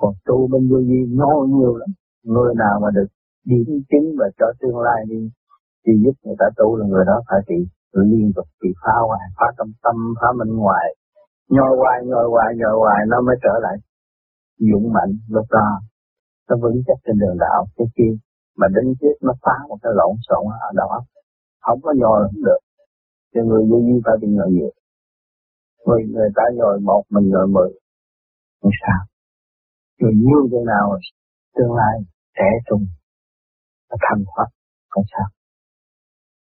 Còn tu bên vô vi ngồi nhiều lắm. Người nào mà được đi chính và cho tương lai đi, thì giúp người ta tu là người đó phải trị liên tục, trị phá hoài, phá tâm tâm, phá bên ngoài, nhồi hoài nó mới trở lại dũng mạnh. Lúc đó nó vững chắc trên đường đạo. Cái kia mà đến chết nó phá một cái lộn xộn ở đầu óc, không có nhồi cũng được. Thì người vô vi phải bị nhồi nhiều. Người ta nhồi một, mình nhồi 10. Không sao. Người nhiều thế nào tương lai trẻ trung, nó thanh thoát, không sao.